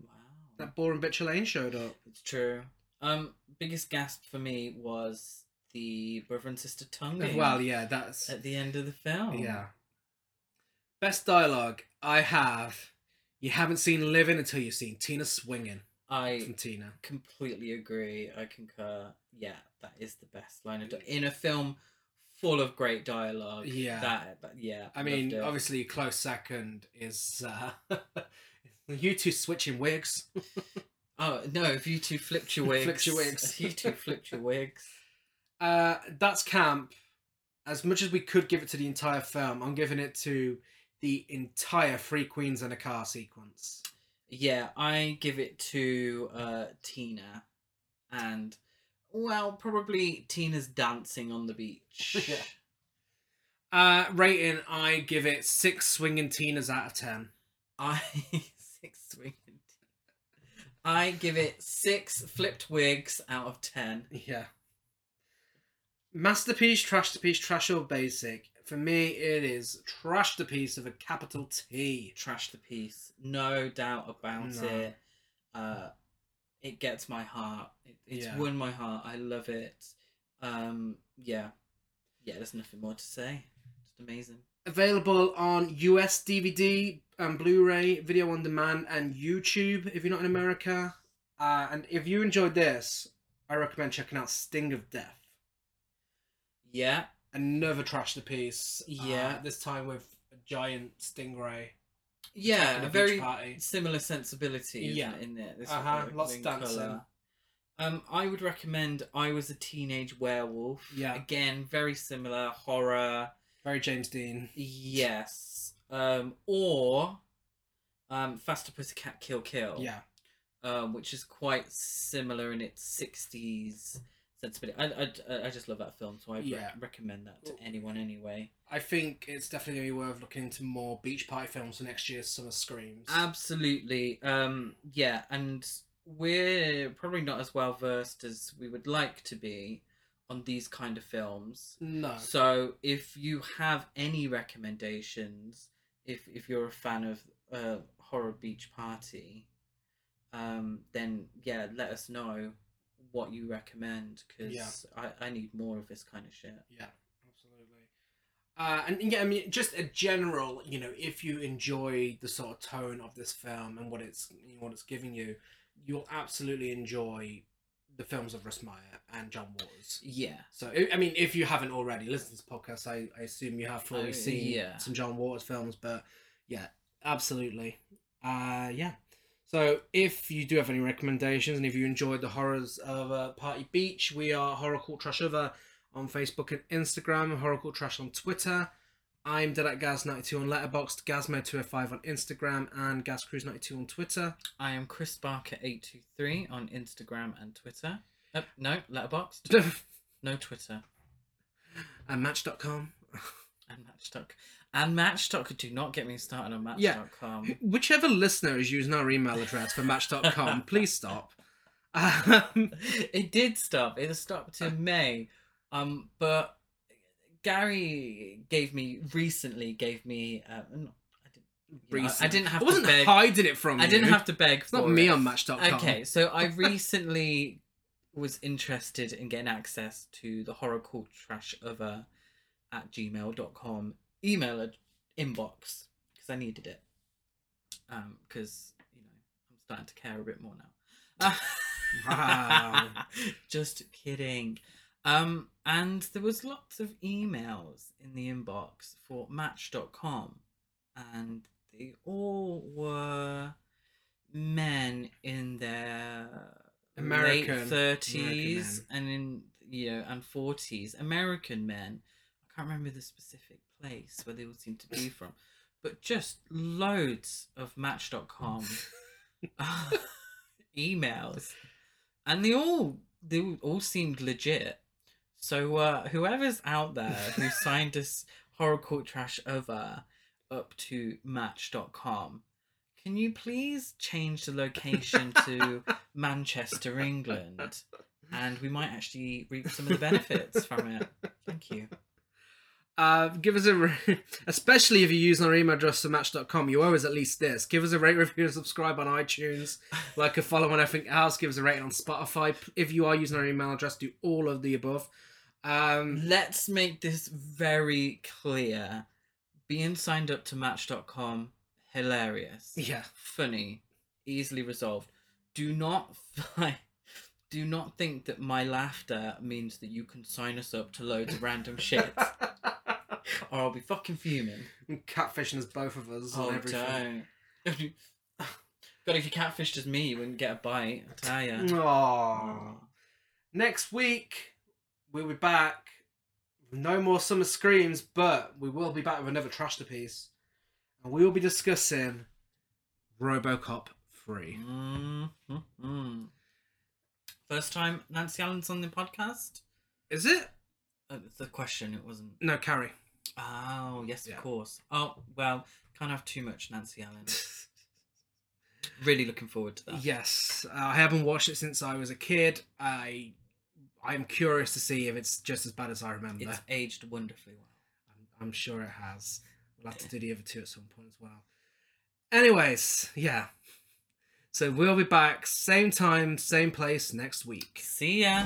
that boring bitch Elaine showed up. It's true. Biggest gasp for me was the brother and sister tonguing. Well, yeah, that's... At the end of the film. Yeah. Best dialogue I have. You haven't seen Living until you've seen Tina swinging. From Tina. Completely agree. I concur. Yeah, that is the best line of dialogue. In a film... full of great dialogue. Yeah. I mean, obviously, a close second is you two switching wigs. Oh, no, if you two flipped your wigs. You two flipped your wigs. That's camp. As much as we could give it to the entire film, I'm giving it to the entire Three Queens and a Car sequence. Yeah, I give it to Tina and... Well, probably Tina's dancing on the beach. Yeah. Rating, I give it 6 swinging Tinas out of 10. 6 swinging Tinas. I give it 6 flipped wigs out of 10. Yeah. Masterpiece, trash to piece, trash or basic. For me, it is trash to piece of a capital T. Trash to piece. No doubt about it. It gets my heart. It's won my heart. I love it. Yeah, there's nothing more to say. Just amazing. Available on US DVD and Blu-ray, video on demand, and YouTube if you're not in America. And if you enjoyed this, I recommend checking out Sting of Death. Yeah. Another trash to piece. Yeah. This time with a giant stingray. Yeah, a very similar sensibility in there. Lots of dancing. Colour. I would recommend I Was a Teenage Werewolf. Yeah. Again, very similar. Horror. Very James Dean. Yes. Or Faster Pussycat Kill Kill. Yeah. Which is quite similar in its 60s sensibility. I just love that film, so I recommend that to anyone anyway. I think it's definitely worth looking into more beach party films for next year's Summer Screams. Absolutely. And we're probably not as well versed as we would like to be on these kind of films. No. So if you have any recommendations, if you're a fan of Horror Beach Party, then let us know what you recommend, because I need more of this kind of shit. Yeah, absolutely. I mean, just a general, if you enjoy the sort of tone of this film and what it's giving you, you'll absolutely enjoy the films of Russ Meyer and John Waters. Yeah. So, I mean, if you haven't already listened to this podcast, I assume you have probably seen some John Waters films, but yeah, absolutely. So, if you do have any recommendations, and if you enjoyed the horrors of Party Beach, we are Horror Court Trash Over on Facebook and Instagram, Horror Court Trash on Twitter. I'm Dead at Gaz92 on Letterboxd, Gazmo205 on Instagram, and GazCruise92 on Twitter. I am Chris Barker823 on Instagram and Twitter. No, Letterboxd. No Twitter. And Match.com. And Match.com. And Match.com. Do not get me started on Match.com. Yeah. Whichever listener is using our email address for Match.com, please stop. It did stop. It stopped in May. But... Gary recently gave me. I didn't have. I wasn't to beg. Hiding it from. I didn't have to beg. It's for not me on Match.com. Okay, so I recently was interested in getting access to the Horror Court Trash Over at gmail.com email inbox because I needed it. Because I'm starting to care a bit more now. Wow. Just kidding. And there was lots of emails in the inbox for Match.com, and they all were men in their late 30s and in and 40s, American men. I can't remember the specific place where they all seemed to be from, but just loads of Match.com emails, and they all seemed legit. So whoever's out there who signed us Horror Court Trash Over up to Match.com, can you please change the location to Manchester, England? And we might actually reap some of the benefits from it. Thank you. Give us especially if you use our email address to Match.com, you owe us at least this. Give us a rate, review, and subscribe on iTunes. Like a follow on everything else. Give us a rating on Spotify. If you are using our email address, do all of the above. Let's make this very clear. Being signed up to Match.com, hilarious. Yeah. Funny. Easily resolved. Do not think that my laughter means that you can sign us up to loads of random shit. Or I'll be fucking fuming. Catfishing us, both of us. Oh, and everything. Don't. God, if you catfished as me, you wouldn't get a bite. I tell ya. Aww. Next week, we'll be back with no more Summer Screams, but we will be back with another trash to piece. And we will be discussing RoboCop 3. Mm-hmm. First time Nancy Allen's on the podcast? Is it? It's a question, it wasn't. No, Carrie. Oh, yes, of course. Oh, well, can't have too much Nancy Allen. Really looking forward to that. Yes. I haven't watched it since I was a kid. I'm curious to see if it's just as bad as I remember. It's aged wonderfully well. I'm sure it has. We'll have to do the other two at some point as well. Anyways, yeah. So we'll be back same time, same place next week. See ya.